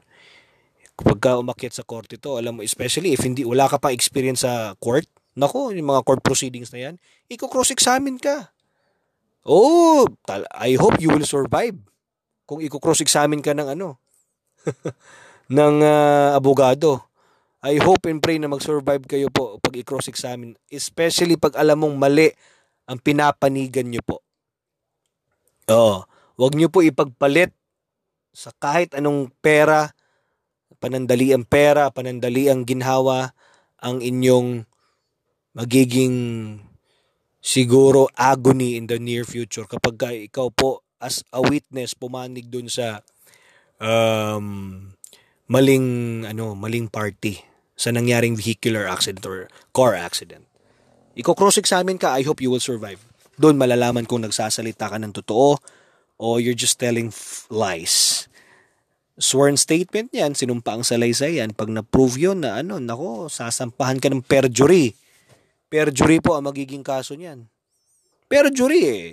Kapag ka umakyat sa korte to, alam mo, especially if hindi, wala ka pang experience sa court, naku, yung mga court proceedings na yan, ikaw cross-examine ka. Oh, I hope you will survive. Kung i-cross-examine ka ng ano, ng uh, abogado. I hope and pray na mag-survive kayo po pag i-cross-examine. Especially pag alam mong mali ang pinapanigan nyo po. Oh, wag nyo po ipagpalit sa kahit anong pera, panandaliang pera, panandaliang ginhawa, ang inyong magiging siguro agony in the near future kapag ka ikaw po as a witness pumanig dun sa um, maling ano maling party sa nangyaring vehicular accident or car accident. Ikaw cross-examine ka, I hope you will survive. Doon malalaman kung nagsasalita ka ng totoo o you're just telling f- lies. Sworn statement yan, sinumpa ang salaysay yan. Pag na-prove yun na ano, nako, sasampahan ka ng perjury. Perjury po ang magiging kaso niyan. Perjury eh.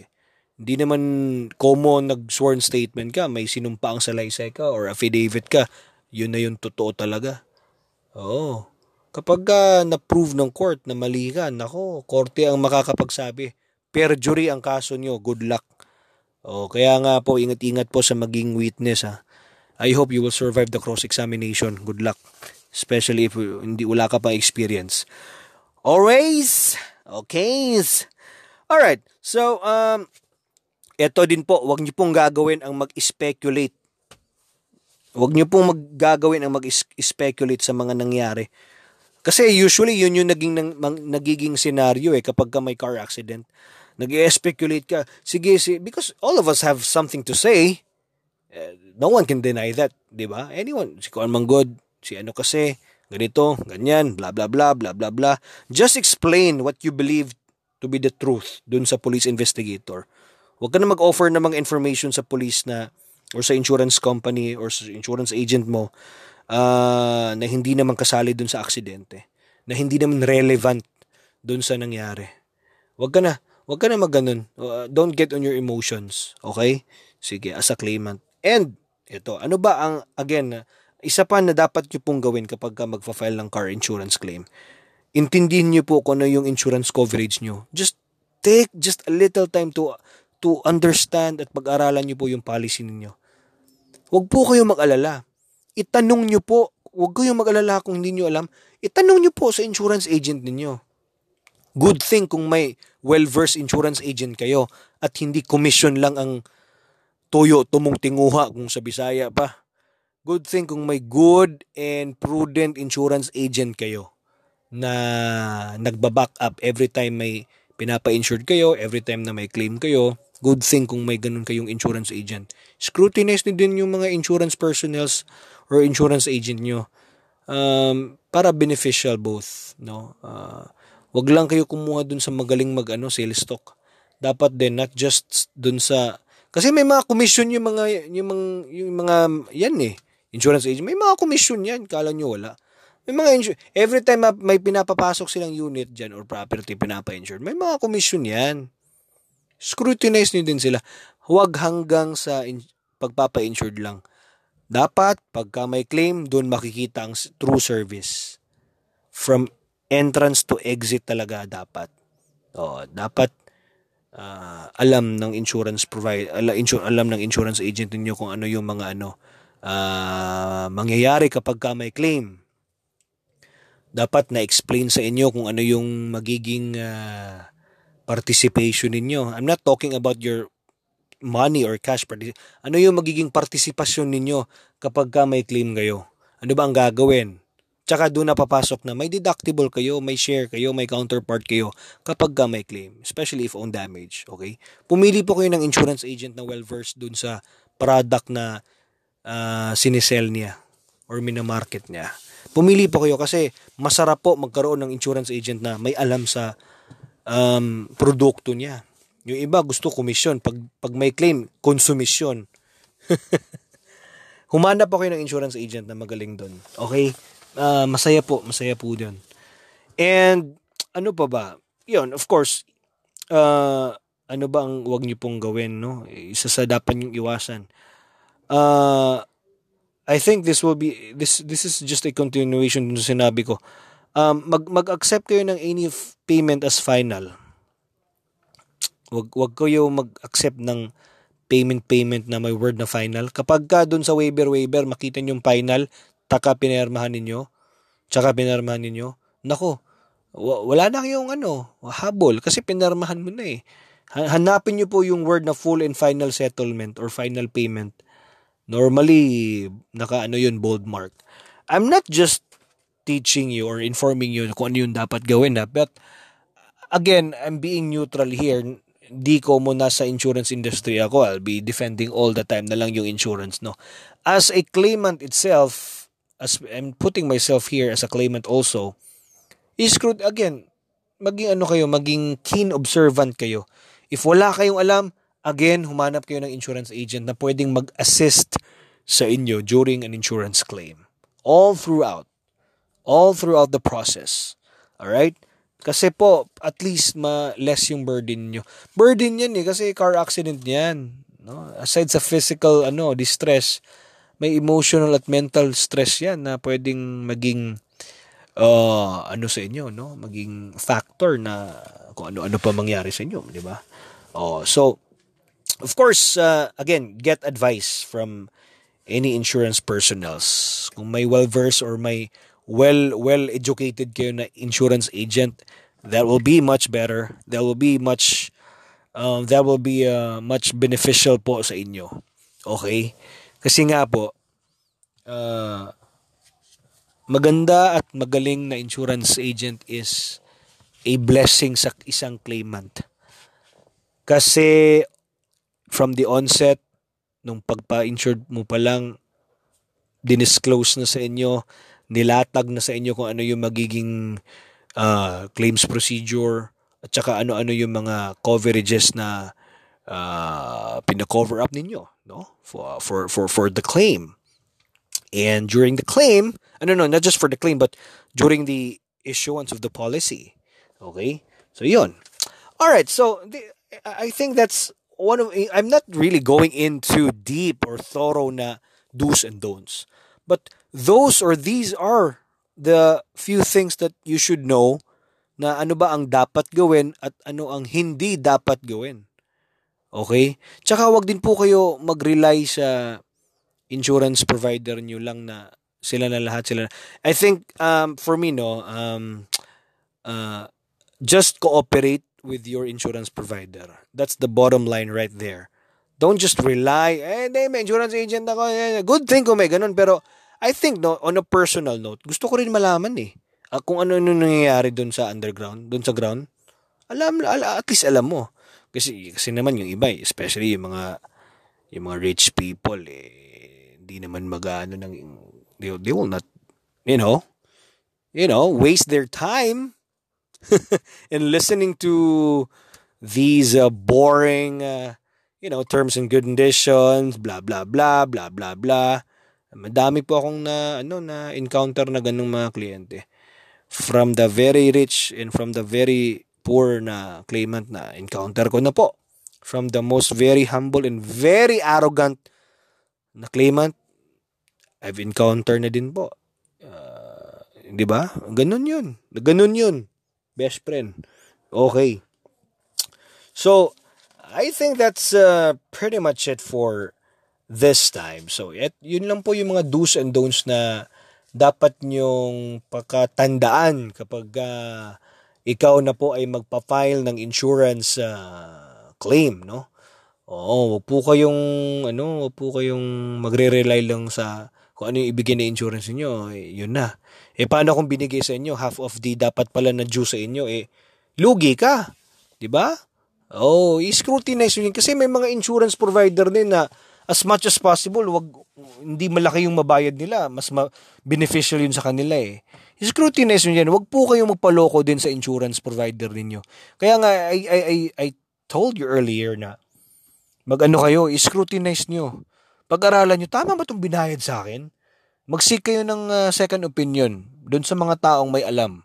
Hindi naman common nag-sworn statement ka, may sinumpa ang salaysay ka or affidavit ka, yun na yung totoo talaga. Oo. Kapag uh, na-prove ng court na mali ka, nako, korte ang makakapagsabi. Perjury ang kaso niyo, good luck. O, kaya nga po, ingat-ingat po sa maging witness ha. I hope you will survive the cross-examination. Good luck. Especially if hindi wala ka pang experience. Always, okay. All right. So um ito din po, wag niyo pong gagawin ang mag-speculate. Wag niyo pong maggagawin ang mag-speculate sa mga nangyari. Kasi usually yun yung naging nang, nagiging scenario eh kapag ka may car accident. Nag-speculate ka. Sige, si because all of us have something to say. Uh, no one can deny that, 'di ba? Anyone, si Kuan Manggod, si ano kasi ganito, ganyan, blah, blah, blah, blah, blah, blah. Just explain what you believe to be the truth dun sa police investigator. Huwag ka na mag-offer ng mga information sa police na or sa insurance company or sa insurance agent mo uh, na hindi naman kasali dun sa aksidente, na hindi naman relevant dun sa nangyari. Huwag ka na. Huwag ka na mag-ganun. Uh, don't get on your emotions. Okay? Sige, as a claimant. And, ito, ano ba ang, again, isa pa na dapat nyo pong gawin kapag ka magpa-file ng car insurance claim. Intindihin nyo po kung ano yung insurance coverage nyo. Just take just a little time to to understand at pag-aralan nyo po yung policy niyo. Huwag po kayong mag-alala. Itanong nyo po, huwag kayong mag-alala kung hindi nyo alam. Itanong nyo po sa insurance agent ninyo. Good thing kung may well-versed insurance agent kayo at hindi commission lang ang tuyo, tumungtinguha kung sa Bisaya pa. Good thing kung may good and prudent insurance agent kayo na nagba-back up every time may pinapa-insured kayo, every time na may claim kayo. Good thing kung may ganun kayong insurance agent. Scrutinize nyo din yung mga insurance personnels or insurance agent nyo um, para beneficial both. No? Uh, wag lang kayo kumuha dun sa magaling mag-ano, sales stock. Dapat din, not just dun sa... Kasi may mga commission yung mga, yung mga, yung mga yan eh. Insurance agent, may mga commission yan, kala nyo wala. May mga insure. Every time may pinapapasok silang unit dyan or property pinapa-insure, may mga commission yan. Scrutinize nyo din sila. Huwag hanggang sa in- pagpapa-insured lang. Dapat, pagka may claim, doon makikita ang true service. From entrance to exit talaga dapat. O, dapat uh, alam ng insurance provider, ala, insur- alam ng insurance agent niyo kung ano yung mga ano uh, mangyayari kapag ka may claim. Dapat na-explain sa inyo kung ano yung magiging uh, participation ninyo. I'm not talking about your money or cash. Particip- ano yung magiging participation ninyo kapag ka may claim kayo? Ano ba ang gagawin? Tsaka doon na papasok na may deductible kayo, may share kayo, may counterpart kayo kapag ka may claim, especially if own damage, okay? Pumili po kayo ng insurance agent na well-versed doon sa product na uh, sinisell niya or minamarket niya. Pumili po kayo kasi masarap po magkaroon ng insurance agent na may alam sa um, produkto niya. Yung iba gusto komisyon, pag, pag may claim, konsumisyon. Humana po kayo ng insurance agent na magaling doon, okay? Uh, masaya po, masaya po dyan. And, ano pa ba? Yun, of course, uh, ano ba ang huwag niyo pong gawin, no? Isa sa dapat niyong iwasan. Uh, I think this will be, this this is just a continuation dun sa sinabi ko. Um, mag, mag-accept kayo ng any payment as final. Huwag, huwag kayo mag-accept ng payment-payment na may word na final. Kapag ka dun sa waiver-waiver, makita niyo yung final, taka pinirmahan ninyo, tsaka pinirmahan ninyo, nako, wala na kayong ano, habol, kasi pinirmahan mo na eh. Hanapin nyo po yung word na full and final settlement or final payment. Normally, naka ano yun, bold mark. I'm not just teaching you or informing you kung ano yun dapat gawin na, but again, I'm being neutral here. Di ko mo nasa insurance industry ako, I'll be defending all the time na lang yung insurance, no? As a claimant itself, as I'm putting myself here as a claimant also, is screwed again, maging ano kayo, maging keen observant kayo. If wala kayong alam, again, humanap kayo ng insurance agent na pwedeng mag-assist sa inyo during an insurance claim. All throughout. All throughout the process. Alright? Kasi po, at least ma-less yung burden nyo. Burden yan eh, kasi car accident yan. No? Aside sa physical ano distress, may emotional at mental stress yan na pwedeng maging uh, ano sa inyo, no? Maging factor na kung ano-ano pa mangyari sa inyo, di ba? Oh, so of course, uh, again, get advice from any insurance personnels. Kung may well-versed or may well well-educated kayo na insurance agent, that will be much better. That will be much um uh, that will be uh, much beneficial po sa inyo. Okay? Kasi nga po, uh, maganda at magaling na insurance agent is a blessing sa isang claimant. Kasi from the onset, nung pagpa-insured mo pa lang, dinisclose na sa inyo, nilatag na sa inyo kung ano yung magiging uh, claims procedure, at saka ano-ano yung mga coverages na uh, pina-cover up ninyo. No, for for for for the claim, and during the claim, I don't know, not just for the claim, but during the issuance of the policy. Okay, so yun. All right, so the, I think that's one of. I'm not really going into deep or thorough na do's and don'ts, but those or these are the few things that you should know. Na ano ba ang dapat gawin at ano ang hindi dapat gawin. Okay? Tsaka wag din po kayo mag-rely sa insurance provider nyo lang na sila na lahat sila. Na. I think um, for me, no, um, uh, just cooperate with your insurance provider. That's the bottom line right there. Don't just rely, eh, hindi, may insurance agent ako. Good thing kung may ganun. Pero I think, no, on a personal note, gusto ko rin malaman eh. Kung ano nangyayari dun sa underground, dun sa ground. Alam, at least alam mo. Kasi kasi naman yung iba, especially yung mga yung mga rich people eh hindi naman mag-aano ng they, they will not you know you know waste their time in listening to these uh, boring uh, you know terms and conditions, blah blah blah blah blah blah, Madami po akong na, ano, na encounter na ganung mga kliyente. From the very rich and from the very poor na claimant na encounter ko na po. From the most very humble and very arrogant na claimant, I've encountered na din po. Uh, di ba? Ganun yun. Ganun yun. Best friend. Okay. So, I think that's uh, pretty much it for this time. So, et, yun lang po yung mga do's and don'ts na dapat nyong pakatandaan kapag uh, ikaw na po ay magpa-file ng insurance uh, claim, no? Oo, wag po kayong, ano, wag po kayong magre-rely lang sa kung ano yung ibigay na insurance niyo, eh, yun na. Eh, paano kung binigay sa inyo, half of the dapat pala na due sa inyo, eh, lugi ka, di ba? Oh, i-scrutinize yun. Kasi may mga insurance provider din na as much as possible, wag, hindi malaki yung mabayad nila. Mas ma- beneficial yun sa kanila eh. I-scrutinize yun yan. Wag po kayong magpaloko din sa insurance provider ninyo. Kaya nga, I, I, I, I told you earlier na mag-ano kayo, i-scrutinize nyo. Pag-aralan nyo, tama ba itong binayad sa akin? Mag-seek kayo ng uh, second opinion doon sa mga taong may alam.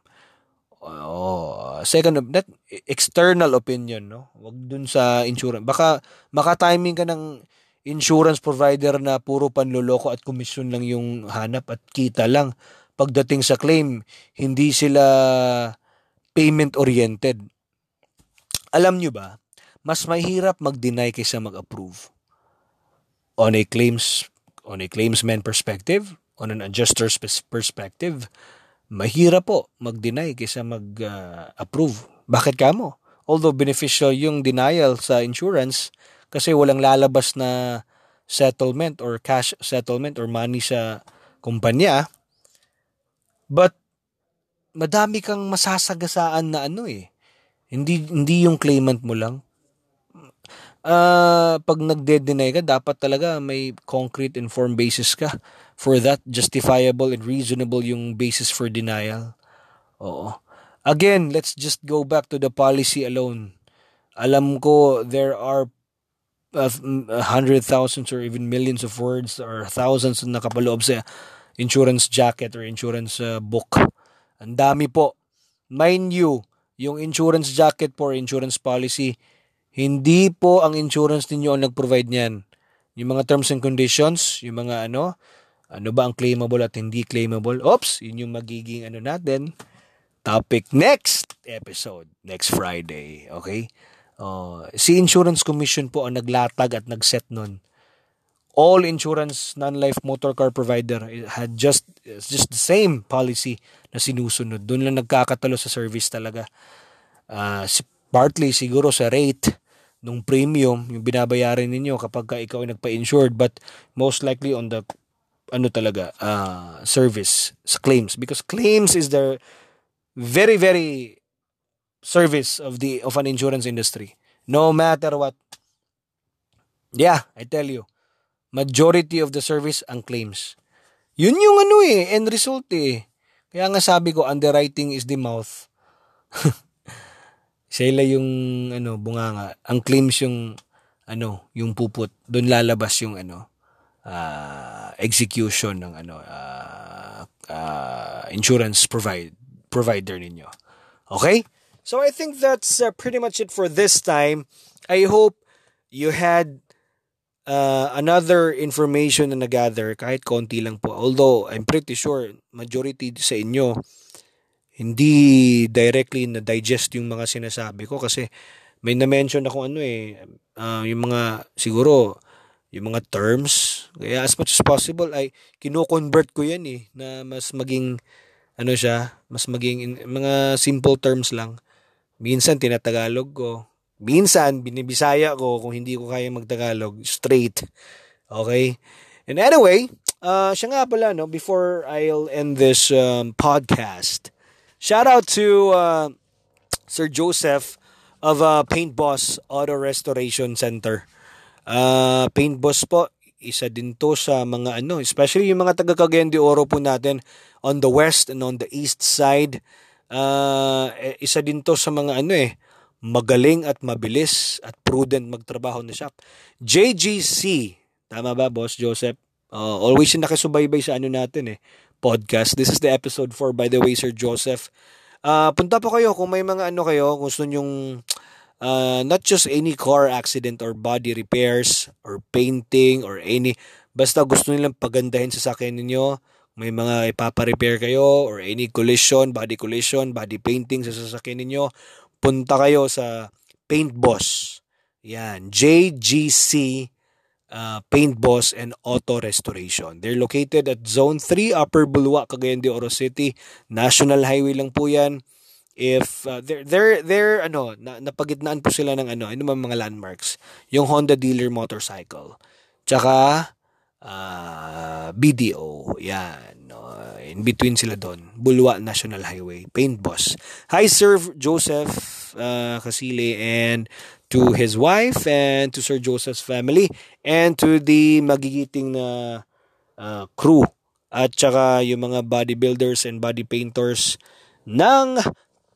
Oh, second of that external opinion, no? Wag dun sa insurance. Baka maka-timing ka ng insurance provider na puro panloloko at commission lang yung hanap at kita lang. Pagdating sa claim, hindi sila payment oriented. Alam nyo ba, mas mahirap mag-deny kaysa mag-approve. On a claims on a claimsman perspective, on an adjuster's perspective, mahirap po mag-deny kaysa mag-approve. Uh, Bakit ka mo? Although beneficial yung denial sa insurance kasi walang lalabas na settlement or cash settlement or money sa kumpanya. But madami kang masasagasaan na ano eh. Hindi, hindi yung claimant mo lang. Uh, pag nag-deny ka, dapat talaga may concrete and firm basis ka. For that, justifiable and reasonable yung basis for denial. Oo. Again, let's just go back to the policy alone. Alam ko, there are uh, hundred thousands or even millions of words or thousands na nakapaloob sa insurance jacket or insurance uh, book. Ang dami po. Mind you, yung insurance jacket for insurance policy, hindi po ang insurance ninyo ang nag-provide niyan. Yung mga terms and conditions, yung mga ano, ano ba ang claimable at hindi claimable. Oops, yun yung magiging ano natin. Topic next episode, next Friday, okay? Uh, si Insurance Commission po ang naglatag at nag-set nun. All insurance non-life motor car provider had just just the same policy na sinusunod. Doon lang nagkakatalo sa service talaga. Uh, partly siguro sa rate nung premium yung binabayaran ninyo kapag ka ikaw ay nagpa-insured, but most likely on the ano talaga uh, service sa claims, because claims is the very very service of the of an insurance industry, no matter what. Yeah, I tell you, majority of the service ang claims. Yun yung ano eh, end result eh. Kaya nga sabi ko, underwriting is the mouth. Sila yung ano bunganga, ang claims yung ano, yung puput, doon lalabas yung ano uh, execution ng ano uh, uh, insurance provide provider ninyo. Okay? So I think that's uh, pretty much it for this time. I hope you had uh, another information na nagather kahit konti lang po. Although I'm pretty sure majority sa inyo hindi directly na digest yung mga sinasabi ko, kasi may na-mention ako ano eh, uh, yung mga siguro yung mga terms, kaya as much as possible ay kino-convert ko yan eh, na mas maging ano siya, mas maging in, mga simple terms lang. Minsan tinatagalog ko, minsan binibisaya ko kung hindi ko kaya magtagalog straight. Okay? And anyway, uh, siya nga pala no, before I'll end this um, podcast, shout out to uh, Sir Joseph of uh, Paint Boss Auto Restoration Center. Uh, Paint Boss po, isa din to sa mga ano, especially yung mga taga Cagayan de Oro po natin on the west and on the east side. Uh, isa din to sa mga ano eh, magaling at mabilis at prudent magtrabaho na shop. J G C, tama ba Boss Joseph? Uh, always yung nakisubaybay sa ano natin eh, podcast. This is the episode four, by the way, Sir Joseph. Uh, punta po kayo kung may mga ano kayo, kung gusto nyong uh, not just any car accident or body repairs or painting or any, basta gusto nilang pagandahin sa sakyan ninyo, may mga ipaparepair kayo or any collision, body collision, body painting sa sasakyan ninyo, punta kayo sa Paint Boss. Yan, J G C Uh, Paint Boss and Auto Restoration. They're located at Zone three Upper Bulwa, Cagayan de Oro City. National Highway lang po 'yan. If uh, they're they're they're ano, na, napagitnaan po sila ng ano, ano mga landmarks, yung Honda Dealer Motorcycle. Tsaka uh, B D O. Yan. Uh, in between sila doon. Bulwa National Highway, Paint Boss. Hi Sir Joseph uh, Casile and to his wife and to Sir Joseph's family and to the magigiting na uh, crew at saka yung mga bodybuilders and body painters ng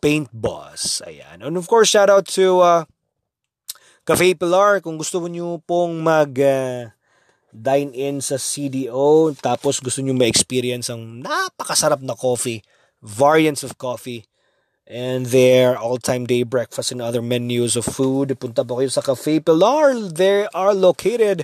Paint Boss. Ayan. And of course, shout out to uh, Cafe Pilar. Kung gusto niyo pong mag uh, dine in sa C D O tapos gusto niyo ma-experience ang napakasarap na coffee, variants of coffee, and their all-time day breakfast and other menus of food, punta po kayo sa Cafe Pilar. They are located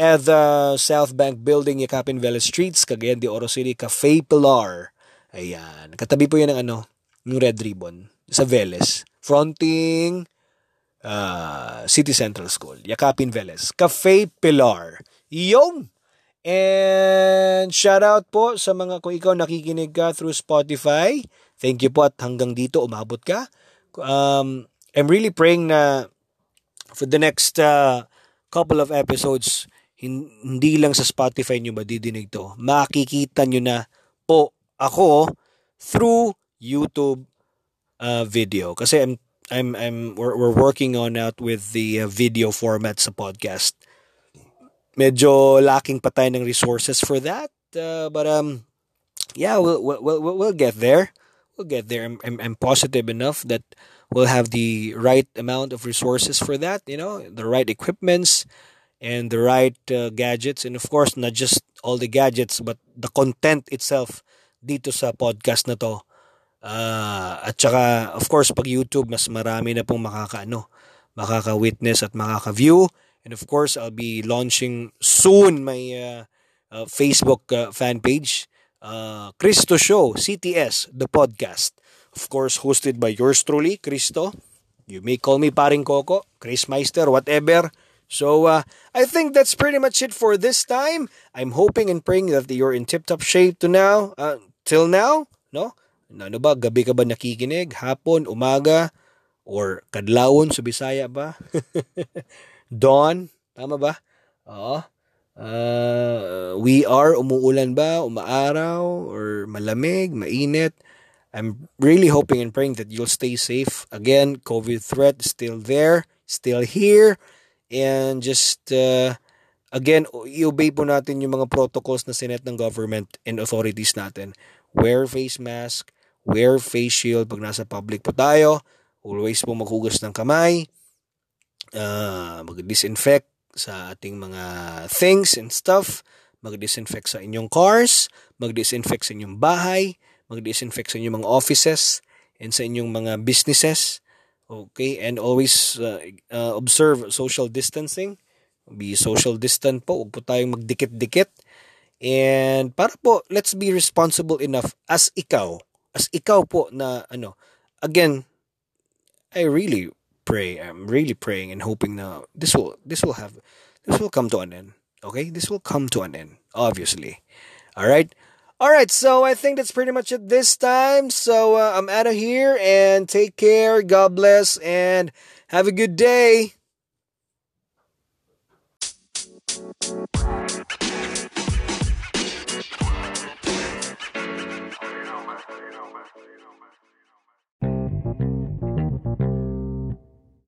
at the South Bank Building, Yacapin-Velez Streets, Cagayan de Oro City, Cafe Pilar. Ayan. Katabi po yan ng ano, ng Red Ribbon, sa Velez. Fronting uh, City Central School, Yacapin-Velez. Cafe Pilar. Yung! And shout out po sa mga, kung ikaw nakikinig ka through Spotify, thank you po at hanggang dito umabot ka. Um, I'm really praying na for the next uh, couple of episodes, hindi lang sa Spotify nyo madidinig to. Makikita nyo na po ako through YouTube uh, video. Kasi I'm I'm I'm we're, we're working on out with the uh, video format sa podcast. Medyo lacking pa tayo ng resources for that, uh, but um yeah, we'll we'll we'll, we'll get there. We'll get there. I'm, I'm I'm positive enough that we'll have the right amount of resources for that. You know, the right equipments and the right uh, gadgets, and of course, not just all the gadgets, but the content itself. Dito sa podcast na to, uh, at saka of course, pag YouTube, mas marami na pong makakaano, makaka-witness at makaka-view. And of course, I'll be launching soon my uh, uh, Facebook uh, fan page. Uh, Cristo Show, C T S, the podcast. Of course, hosted by yours truly, Cristo. You may call me Paring Coco, Chris Meister, whatever. So, uh, I think that's pretty much it for this time. I'm hoping and praying that you're in tip-top shape to now, uh, till now, no? Ano ba, gabi ka ba nakikinig? Hapon, umaga, or kadlawon, sa Bisaya ba? Dawn, tama ba? Oo. Uh, we are, umuulan ba, umaaraw, or malamig, mainit. I'm really hoping and praying that you'll stay safe. Again, COVID threat is still there, still here. And just, uh, again, i-obey po natin yung mga protocols na sinet ng government and authorities natin. Wear face mask, wear face shield pag nasa public po tayo. Always po maghugas ng kamay. Uh, mag-disinfect sa ating mga things and stuff, mag-disinfect sa inyong cars, mag-disinfect sa inyong bahay, mag-disinfect sa inyong mga offices and sa inyong mga businesses. Okay, and always uh, uh, observe social distancing. Be social distant po, huwag po tayong magdikit-dikit. And para po, let's be responsible enough as ikaw, as ikaw po na ano, again, I really pray, I'm really praying and hoping na this will this will have this will come to an end. Okay, this will come to an end, obviously. All right, all right. So I think that's pretty much it this time. So uh, I'm out of here and take care. God bless and have a good day.